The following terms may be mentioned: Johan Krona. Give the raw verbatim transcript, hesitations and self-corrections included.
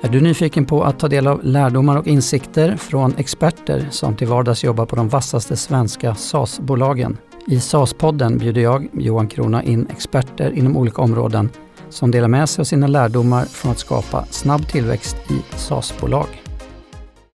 Är du nyfiken på att ta del av lärdomar och insikter från experter som till vardags jobbar på de vassaste svenska SaaS-bolagen? I SaaS-podden bjuder jag, Johan Krona, in experter inom olika områden som delar med sig av sina lärdomar från att skapa snabb tillväxt i SaaS-bolag.